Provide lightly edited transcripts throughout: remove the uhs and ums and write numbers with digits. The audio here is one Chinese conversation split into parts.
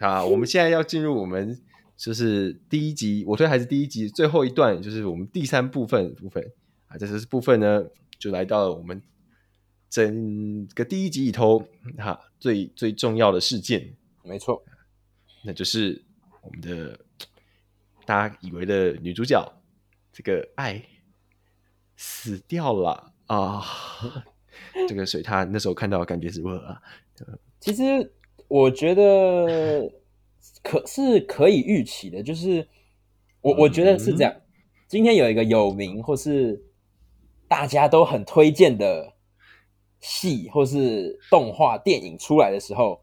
好，我们现在要进入我们就是第一集我推孩子第一集最后一段，就是我们第三部分啊，这部分呢就来到了我们整个第一集里头啊最重要的事件，没错，那就是我们的大家以为的女主角这个爱死掉了啊！这个水獭那时候看到的感觉是如何啊？其实我觉得可以预期的，就是我觉得是这样、嗯。今天有一个有名或是大家都很推荐的戏或是动画电影出来的时候，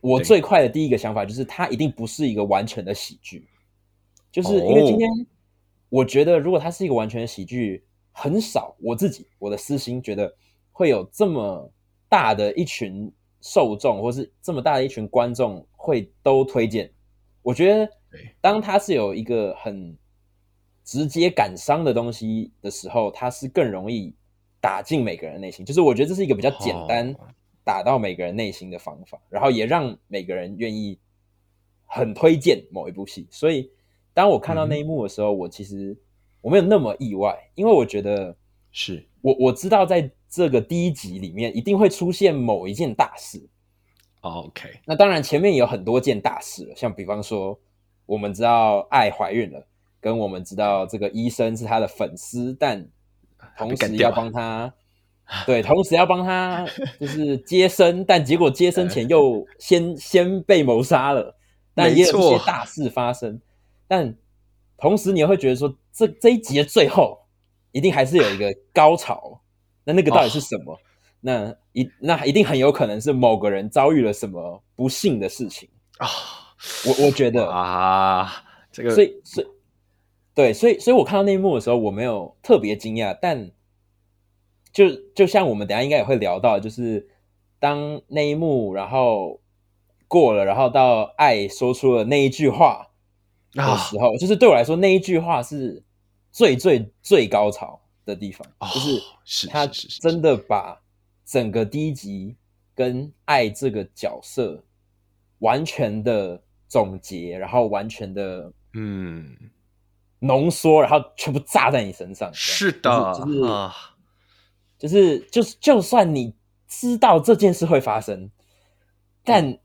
我最快的第一个想法就是它一定不是一个完全的喜剧，就是因为今天我觉得如果它是一个完全的喜剧，很少我的私心觉得会有这么大的一群受众或是这么大的一群观众会都推荐。我觉得当它是有一个很直接感伤的东西的时候，它是更容易打进每个人内心，就是我觉得这是一个比较简单打到每个人内心的方法，然后也让每个人愿意很推荐某一部戏。所以当我看到那一幕的时候，我其实没有那么意外，因为我觉得是我知道在这个第一集里面一定会出现某一件大事。OK， 那当然前面也有很多件大事，像比方说我们知道爱怀孕了，跟我们知道这个医生是他的粉丝，但同时要帮他对，同时要帮他就是接生，但结果接生前又先被谋杀了，但也有一些大事发生。但同时你也会觉得说这一集的最后一定还是有一个高潮，那个到底是什么、哦、那一定很有可能是某个人遭遇了什么不幸的事情、哦、我觉得啊，这个所以我看到那一幕的时候我没有特别惊讶，但就像我们等一下应该也会聊到，就是当那一幕然后过了，然后到爱说出了那一句话的时候、啊、就是对我来说那一句话是最高潮的地方、哦、就是他真的把整个第一集跟爱这个角色完全的总结，然后完全的浓缩，然后全部炸在你身上。是的，就是就算你知道这件事会发生，但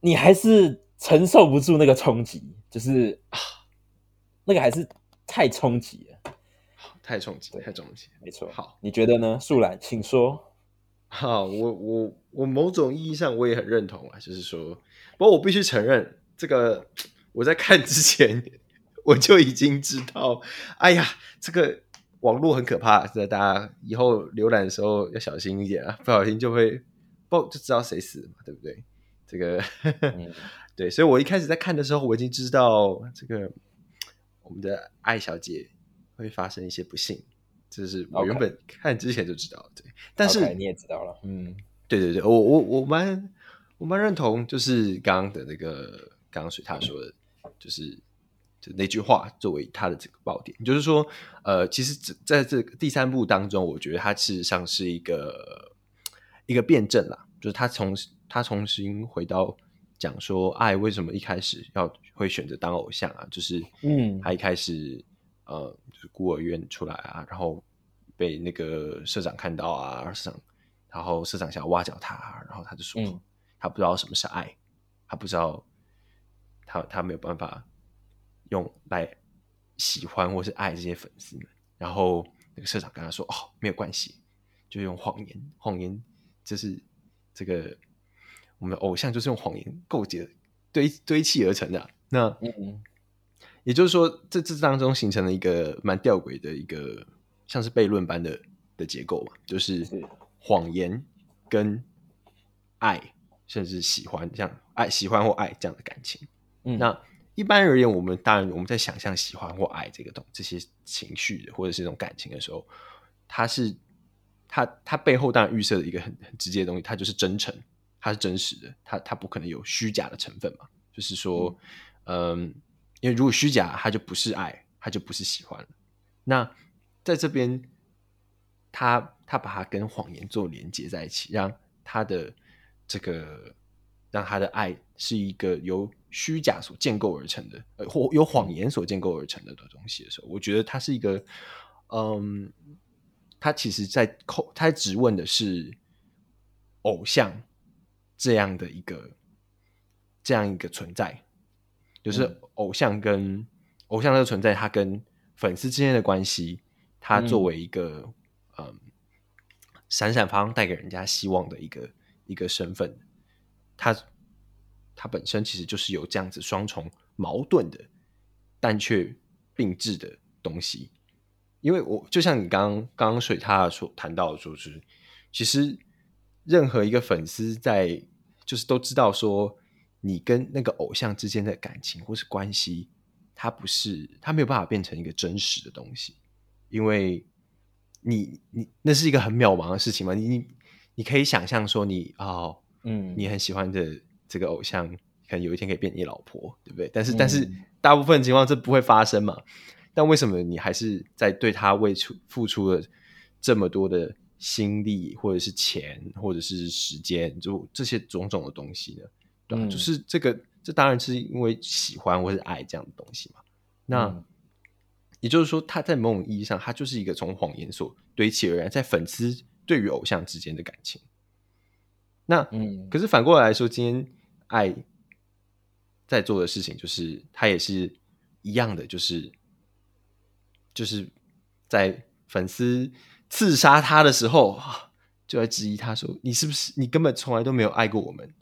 你还是承受不住那个冲击，就是那个还是太冲击了，太冲击，没错。好，你觉得呢，树懒？请说。好，我某种意义上我也很认同啊，就是说，不过我必须承认，这个我在看之前我就已经知道，哎呀，这个网络很可怕，大家以后浏览的时候要小心一点啊，不小心就会就知道谁死了嘛，对不对？这个对，所以我一开始在看的时候，我已经知道这个我们的爱小姐会发生一些不幸，这是我原本看之前就知道，对。但是、okay, 你也知道了，对，我蛮认同，就是刚刚的那个刚水獺说的，就那句话作为他的这个爆点，就是说，其实在这个第三部当中，我觉得它事实上是一个辩证啦，就是他重新回到讲说爱为什么一开始会选择当偶像啊，就是他一开始就是孤儿院出来啊，然后被那个社长看到啊，然后社长想要挖角他，然后他就说、他不知道什么是爱，他不知道他没有办法用来喜欢或是爱这些粉丝们，然后那个社长跟他说哦，没有关系，就用谎言，就是这个我们的偶像就是用谎言构结堆砌而成的、啊、那也就是说这当中形成了一个蛮吊诡的一个像是悖论般的结构嘛，就是谎言跟爱甚至喜欢这样喜欢或爱这样的感情、那一般而言我们在想象喜欢或爱这些情绪或者是这种感情的时候，它背后当然预设的一个很直接的东西，它就是真诚，它是真实的，它不可能有虚假的成分嘛，就是说因为如果虚假它就不是爱，它就不是喜欢了。那在这边他把它跟谎言做连接在一起，让他的这个让他的爱是一个由虚假所建构而成的，或由谎言所建构而成的东西的时候，我觉得他是一个他其实他质问的是偶像这样一个存在，就是偶像这个存在，他跟粉丝之间的关系，他作为一个闪闪发光带给人家希望的一个身份，他本身其实就是有这样子双重矛盾的但却并置的东西。因为我就像你刚刚水獺所谈到的，就是其实任何一个粉丝在就是都知道说你跟那个偶像之间的感情或是关系，它没有办法变成一个真实的东西，因为你那是一个很渺茫的事情嘛。你可以想象说你很喜欢的这个偶像可能有一天可以变你老婆，对不对？但是大部分情况这不会发生嘛。但为什么你还是在对他付出了这么多的心力，或者是钱，或者是时间，就这些种种的东西呢？对啊，就是这当然是因为喜欢或是爱这样的东西嘛。那也就是说，他在某种意义上，他就是一个从谎言所堆砌而来，在粉丝对于偶像之间的感情。那可是反过来说，今天爱在做的事情，就是他也是一样的，就是在粉丝刺杀他的时候，就在质疑他说：“你是不是你根本从来都没有爱过我们？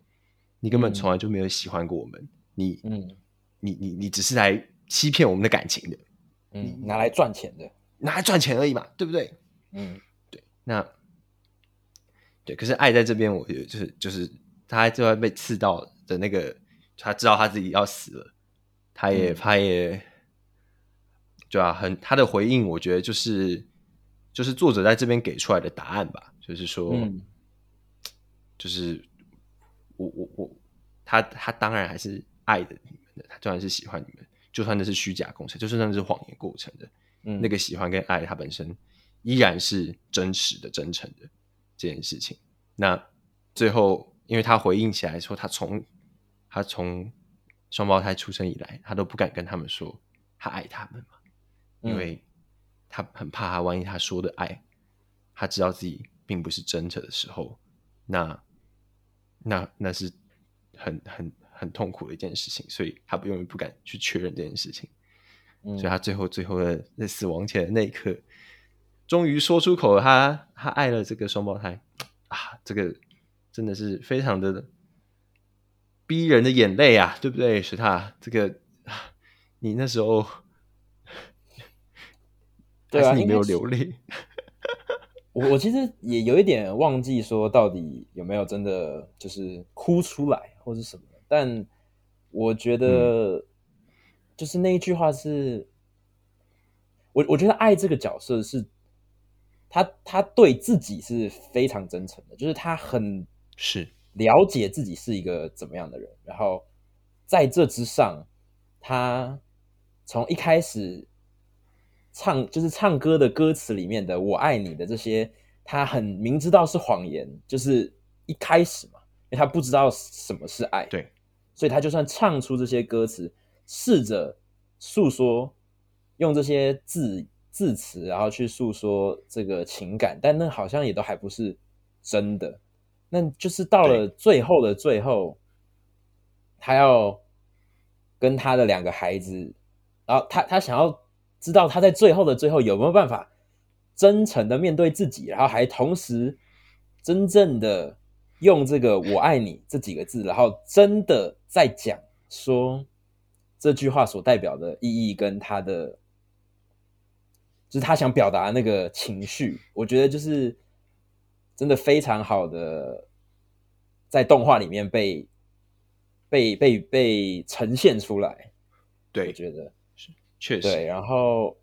你根本从来就没有喜欢过我们？你只是来欺骗我们的感情的，拿来赚钱而已嘛，对不对？对，那对。可是爱在这边，我觉得就是他就要被刺到的那个，他知道他自己要死了，他也。”对啊，他的回应我觉得就是作者在这边给出来的答案吧，就是说，就是他当然还是爱的你们的，他当然是喜欢你们，就算那是虚假构成，就算那是谎言构成的，那个喜欢跟爱，它本身依然是真实的、真诚的这件事情。那最后，因为他回应起来说，他从双胞胎出生以来，他都不敢跟他们说他爱他们嘛。因为他很怕他万一他说的爱他知道自己并不是真的的时候，那是很痛苦的一件事情，所以他永远不敢去确认这件事情，所以他最后的在死亡前的那一刻终于说出口了，他爱了这个双胞胎啊，这个真的是非常的逼人的眼泪啊，对不对？水獺，这个你那时候对啊，你没有流泪。我其实也有一点忘记说到底有没有真的就是哭出来或是什么，但我觉得就是那一句话是，我觉得爱这个角色是他对自己是非常真诚的，就是他很是了解自己是一个怎么样的人，然后在这之上，他从一开始。就是唱歌的歌词里面的我爱你的这些，他很明知道是谎言，就是一开始嘛，因为他不知道什么是爱，对，所以他就算唱出这些歌词，试着诉说，用这些字词然后去诉说这个情感，但那好像也都还不是真的。那就是到了最后的最后，他要跟他的两个孩子，然后他想要知道他在最后的最后有没有办法真诚的面对自己，然后还同时真正的用这个我爱你这几个字，然后真的在讲说这句话所代表的意义跟他的就是他想表达那个情绪。我觉得就是真的非常好的在动画里面被呈现出来。对，我觉得确实对，然后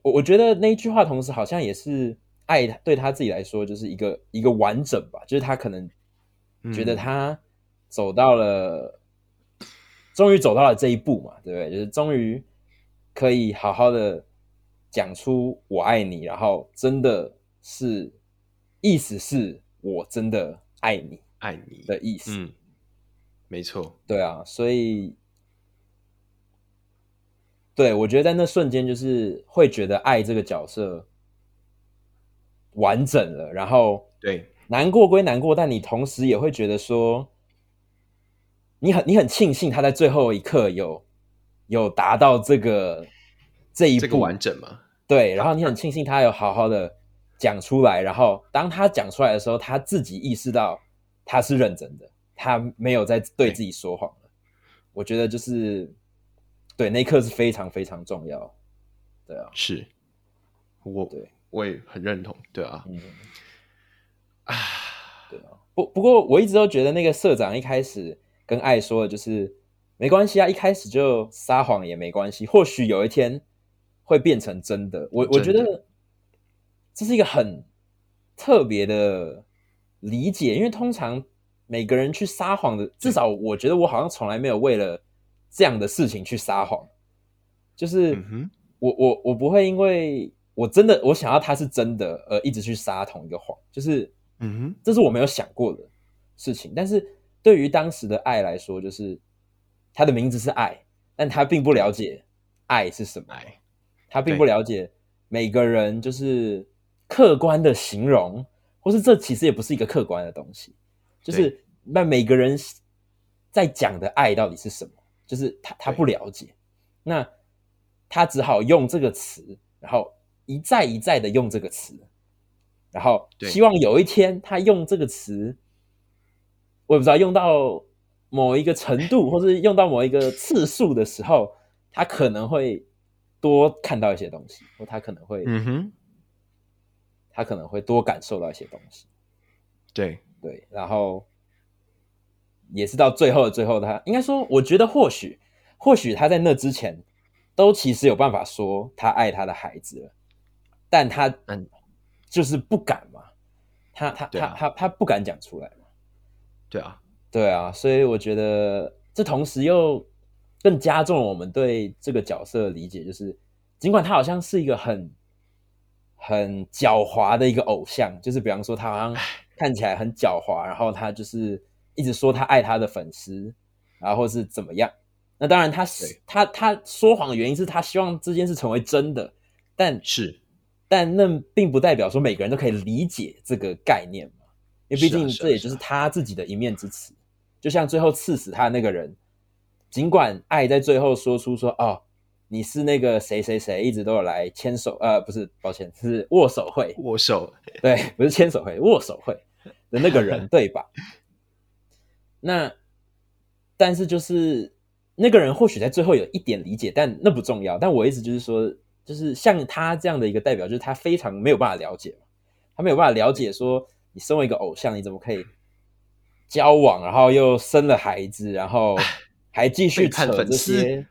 我觉得那一句话同时好像也是爱对他自己来说就是一个完整吧，就是他可能觉得他走到了，终于走到了这一步嘛，对不对？就是终于可以好好的讲出我爱你，然后真的是意思是我真的爱你的意思。没错，对啊，所以对，我觉得在那瞬间就是会觉得爱这个角色完整了，然后对，难过归难过，但你同时也会觉得说你很庆幸他在最后一刻有达到这一步这个完整嘛，对，然后你很庆幸他有好好的讲出来，然后当他讲出来的时候他自己意识到他是认真的，他没有在对自己说谎了。我觉得就是对那一刻是非常非常重要，对啊，是我也很认同，对啊，嗯啊，对啊，不过我一直都觉得那个社长一开始跟爱说的就是没关系啊，一开始就撒谎也没关系，或许有一天会变成真的。我觉得这是一个很特别的理解，因为通常每个人去撒谎的，至少我觉得我好像从来没有为了这样的事情去撒谎，就是我不会因为我想要它是真的而一直去撒同一个谎，就是这是我没有想过的事情。但是对于当时的爱来说，就是他的名字是爱，但他并不了解爱是什么，他并不了解每个人就是客观的形容，或是这其实也不是一个客观的东西，就是那每个人在讲的爱到底是什么，就是他不了解，那他只好用这个词，然后一再一再的用这个词，然后希望有一天他用这个词，我也不知道用到某一个程度或是用到某一个次数的时候，他可能会多看到一些东西，或他可能会多感受到一些东西，对对，然后也是到最后的最后，他应该说我觉得或许他在那之前都其实有办法说他爱他的孩子了，但他就是不敢嘛，他不敢讲出来嘛，对啊对啊，所以我觉得这同时又更加重了我们对这个角色的理解，就是尽管他好像是一个很狡猾的一个偶像，就是比方说他好像看起来很狡猾，然后他就是一直说他爱他的粉丝，然后是怎么样，那当然他说谎的原因是他希望这件事成为真的，但那并不代表说每个人都可以理解这个概念嘛，因为毕竟这也就是他自己的一面之词，就像最后刺死他的那个人，尽管爱在最后说出说哦你是那个谁谁谁一直都有来牵手，不是，抱歉，是握手会，对，不是牵手会，握手会的那个人对吧？那但是就是那个人或许在最后有一点理解，但那不重要。但我意思就是说，就是像他这样的一个代表，就是他非常没有办法了解，他没有办法了解说你身为一个偶像，你怎么可以交往，然后又生了孩子，然后还继续扯这些。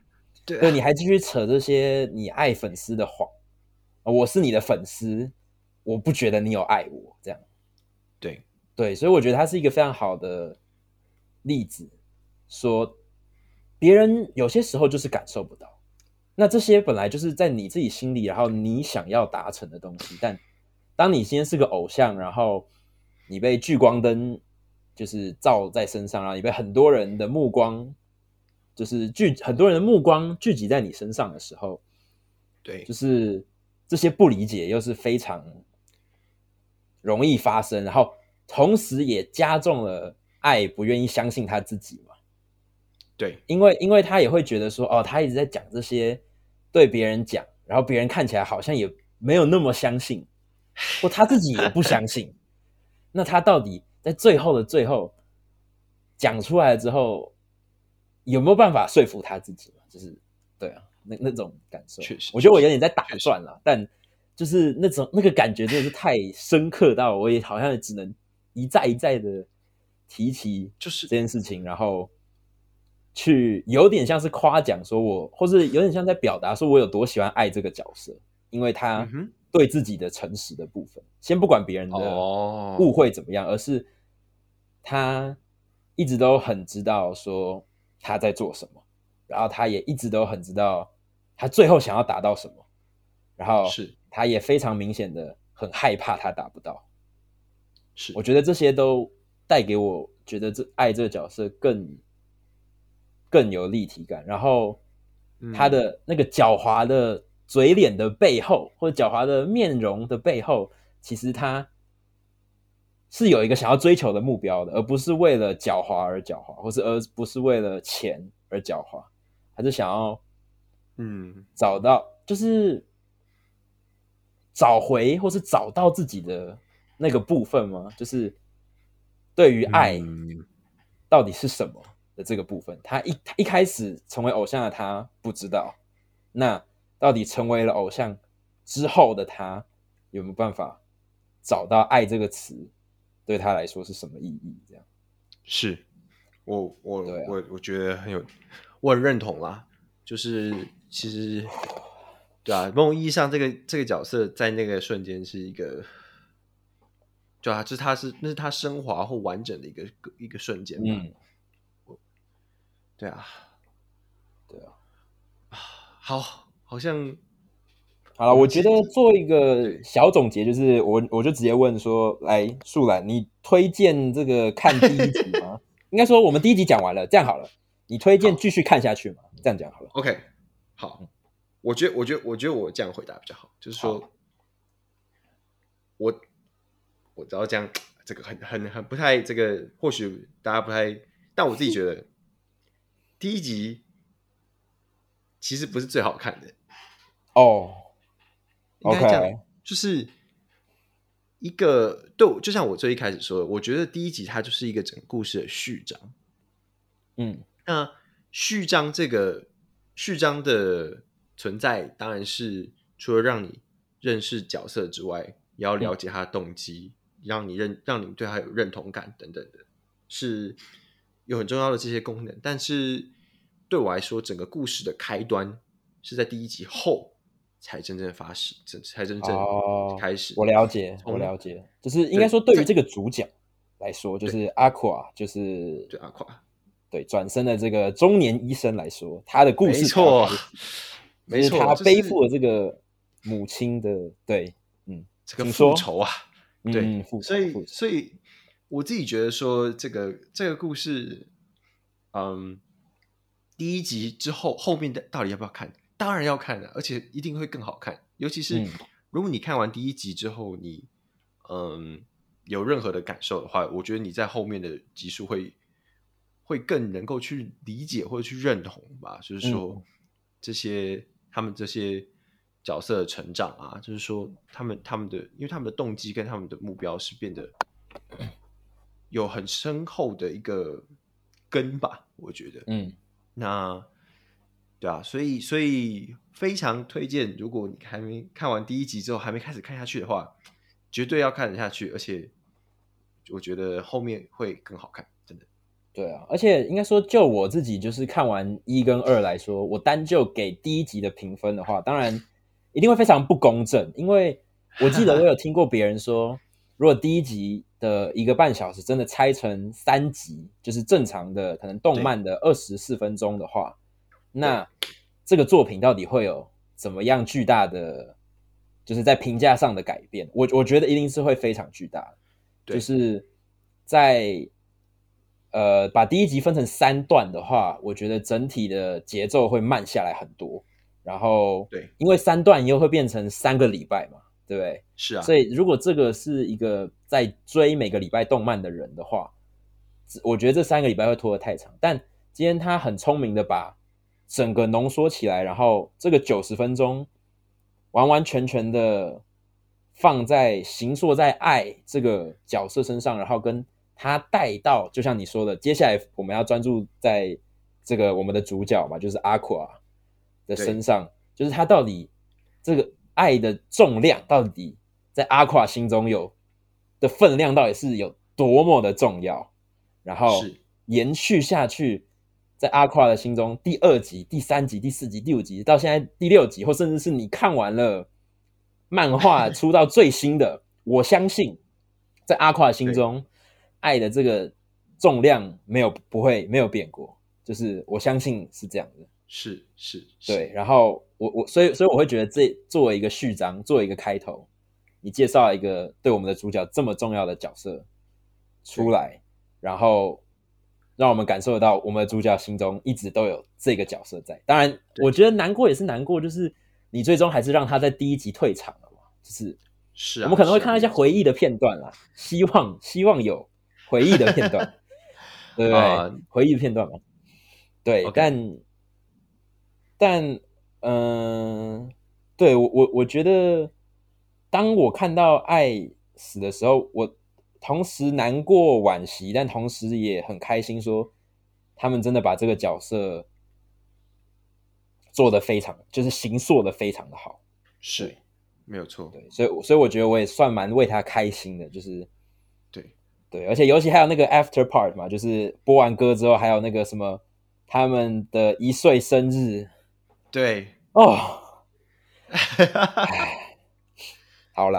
对，你还继续扯这些你爱粉丝的谎，我是你的粉丝，我不觉得你有爱我这样，对对，所以我觉得他是一个非常好的例子，说别人有些时候就是感受不到，那这些本来就是在你自己心里，然后你想要达成的东西，但当你今天是个偶像，然后你被聚光灯就是照在身上，然后你被很多人的目光就是很多人的目光聚集在你身上的时候，对，就是这些不理解又是非常容易发生，然后同时也加重了爱不愿意相信他自己嘛。对，因为他也会觉得说，哦，他一直在讲这些，对别人讲，然后别人看起来好像也没有那么相信，或他自己也不相信，那他到底在最后的最后讲出来之后？有没有办法说服他自己？就是对啊，那种感受，确实，我觉得我有点在打转了，但就是那个感觉真的是太深刻到，我也好像只能一再一再的提起就是这件事情，然后去有点像是夸奖说我，或是有点像在表达说我有多喜欢爱这个角色，因为他对自己的诚实的部分，先不管别人的误会怎么样，而是他一直都很知道说。他在做什么，然后他也一直都很知道他最后想要达到什么，然后他也非常明显的很害怕他达不到。是，我觉得这些都带给我觉得爱这个角色更更有立体感，然后他的那个狡猾的嘴脸的背后，或者狡猾的面容的背后，其实他是有一个想要追求的目标的，而不是为了狡猾而狡猾，或是而不是为了钱而狡猾，他是想要找到，就是找回或是找到自己的那个部分吗？就是对于爱到底是什么的这个部分，他一开始成为偶像的他不知道，那到底成为了偶像之后的他有没有办法找到爱这个词对他来说是什么意义？这样是我觉得我很认同啦，就是其实对啊，某种意义上这个角色在那个瞬间是一个，对啊，就是那是他升华或完整的一个瞬间吧。对啊，好了，我觉得做一个小总结，就是我就直接问说，来树懒，你推荐这个看第一集吗？应该说我们第一集讲完了，这样好了，你推荐继续看下去吗？这样讲好了。OK， 好，我觉得我这样回答比较好，就是说，我只要这样，这个很不太这个，或许大家不太，但我自己觉得第一集其实不是最好看的哦。应该讲就是一个对，就像我最一开始说的，我觉得第一集它就是一个整个故事的序章。那序章的存在，当然是除了让你认识角色之外，也要了解他的动机，让你对他有认同感等等的，是有很重要的这些功能。但是对我来说，整个故事的开端是在第一集后才真正发生，才真正开始。我了解，就是应该说，对于这个主角来说，就是 Aqua， 就是对 Aqua， 对转身的这个中年医生来说，他的故事没错，就是他背负了这个母亲的对，这个复仇啊，对，所以我自己觉得说，这个故事，第一集之后，后面的到底要不要看？当然要看了，而且一定会更好看。尤其是如果你看完第一集之后，你有任何的感受的话，我觉得你在后面的集数会更能够去理解或者去认同吧。就是说，他们这些角色的成长啊，就是说他们的，因为他们的动机跟他们的目标是变得有很深厚的一个根吧，我觉得。那对啊，所以非常推荐，如果你还没看完第一集之后还没开始看下去的话，绝对要看得下去，而且我觉得后面会更好看，真的。对啊，而且应该说，就我自己就是看完一跟二来说，我单就给第一集的评分的话，当然一定会非常不公正，因为我记得我有听过别人说，如果第一集的1个半小时真的拆成3集，就是正常的可能动漫的24分钟的话，那这个作品到底会有怎么样巨大的，就是在评价上的改变？我觉得一定是会非常巨大的。对，就是在把第一集分成3段的话，我觉得整体的节奏会慢下来很多。然后对，因为3段又会变成3个礼拜嘛，对不对？是啊。所以如果这个是一个在追每个礼拜动漫的人的话，我觉得这3个礼拜会拖得太长。但今天他很聪明的把整个浓缩起来，然后这个90分钟完完全全的放在形塑在爱这个角色身上，然后跟他带到，就像你说的，接下来我们要专注在这个我们的主角嘛，就是 Aqua 的身上，就是他到底这个爱的重量到底在 Aqua 心中有的分量到底是有多么的重要，然后延续下去。在阿夸的心中，第2集、第3集、第4集、第5集，到现在第6集，或甚至是你看完了漫画出到最新的，我相信在阿夸的心中，爱的这个重量没有变过，就是我相信是这样的，是对。然后所以我会觉得这作为一个序章，作为一个开头，你介绍一个对我们的主角这么重要的角色出来，然后让我们感受得到我们的主角心中一直都有这个角色在。当然我觉得难过也是难过，就是你最终还是让他在第一集退场了嘛，就是我们可能会看到一些回忆的片段啦，希望有回忆的片段对不对、回忆的片段嘛，对、okay. 但对我觉得当我看到爱死的时候，我同时难过惋惜，但同时也很开心说他们真的把这个角色做得非常，就是形塑得非常的好，是没有错，对，所以我觉得我也算蛮为他开心的，就是对，而且尤其还有那个 after part 嘛，就是播完歌之后还有那个什么他们的一岁生日，对哦好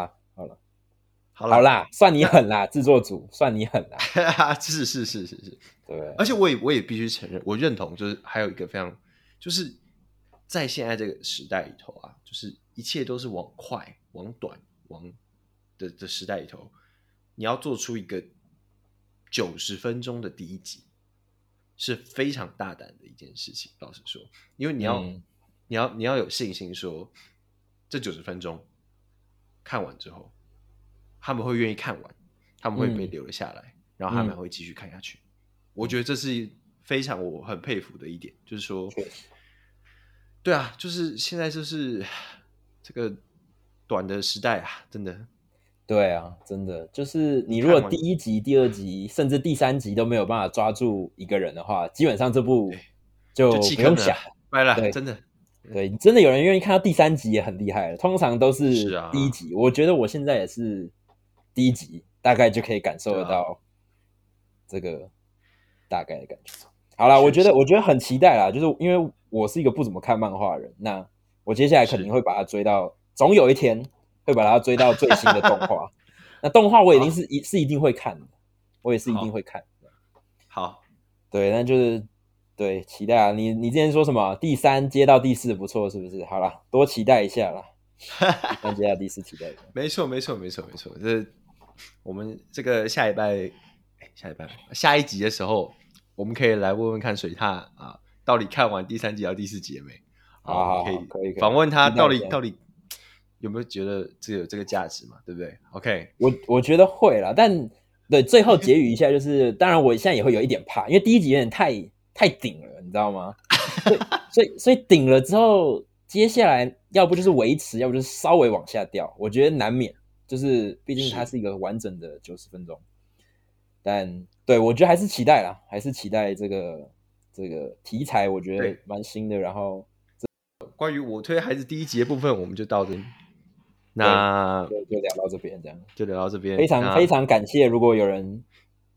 啦，算你狠啦，制作组算你狠啦是，对，而且我也必须承认，我认同，就是还有一个非常，就是在现在这个时代里头啊，就是一切都是往快往短往 的时代里头，你要做出一个90分钟的第一集是非常大胆的一件事情，老实说，因为你要有信心说这90分钟看完之后他们会愿意看完，他们会被留了下来、然后他们会继续看下去、我觉得这是非常我很佩服的一点，就是说对啊，就是现在就是这个短的时代啊，真的，对啊，真的，就是你如果第一集第二集甚至第三集都没有办法抓住一个人的话，基本上这部就不用想了，对，真的，对，真的有人愿意看到第三集也很厉害了，通常都是第一集、我觉得我现在也是第一集大概就可以感受得到这个大概的感觉。好啦，我觉得很期待啦，就是因为我是一个不怎么看漫画的人，那我接下来肯定会把它追到，总有一天会把它追到最新的动画那动画我一定是一定会看的，我也是一定会看的。好，对，那就是对，期待啊！你之前说什么？第三接到第四不错，是不是？好啦，多期待一下啦。第三接到第四，期待一下。没错。这我们这个下一集的时候，我们可以来问问看水獺啊，到底看完第三集到第四集了没？好，可以访问他到底有没有觉得有这个价值嘛？对不对 ？OK， 我觉得会啦，但对最后结语一下，就是当然我现在也会有一点怕，因为第一集有点太顶了，你知道吗？所以顶了之后，接下来要不就是维持，要不就是稍微往下掉。我觉得难免，就是毕竟它是一个完整的90分钟。但对，我觉得还是期待啦，还是期待这个题材，我觉得蛮新的。然后，关于我推孩子第一集的部分，我们就到这里。那就聊到这边，这样就聊到这边。非常非常感谢，如果有人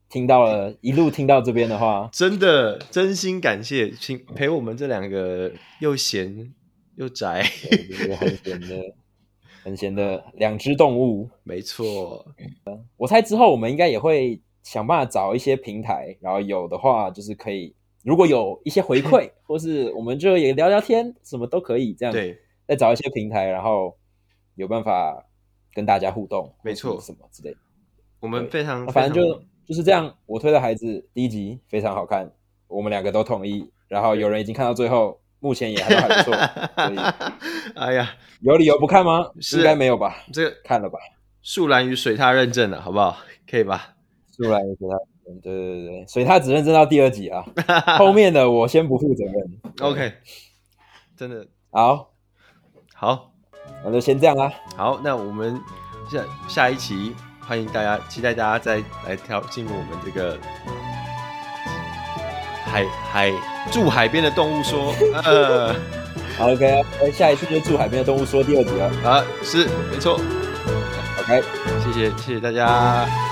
听到了一路听到这边的话真的真心感谢陪我们这两个又闲又宅很闲的两只动物，没错，我猜之后我们应该也会想办法找一些平台，然后有的话就是可以，如果有一些回馈或是我们就也聊聊天什么都可以，这样对，再找一些平台然后有办法跟大家互动，没错，什么之类的，我们非常反正就是这样，我推的孩子第一集非常好看，我们两个都同意，然后有人已经看到最后，目前也还不错所以哎呀，有理由不看吗？应该没有吧，这个看了吧，树兰与水獺认证了好不好？可以吧，树兰与水獺认证，对，水獺只认证到第二集啊后面的我先不负责任OK， 真的好，那就先这样啦，好，那我们下一期欢迎大家，期待大家再来进入我们这个住海边的动物说OK， 下一次就住海边的动物说第二集了，是没错，OK， 谢谢大家。